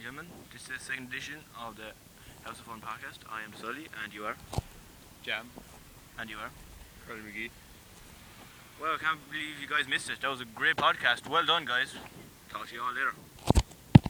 and gentlemen, this is the second edition of the House of Fun Podcast. I am Sully, and you are? Jam. And you are? Carly McGee. Well, I can't believe you guys missed it. That was a great podcast. Well done, guys. Talk to you all later.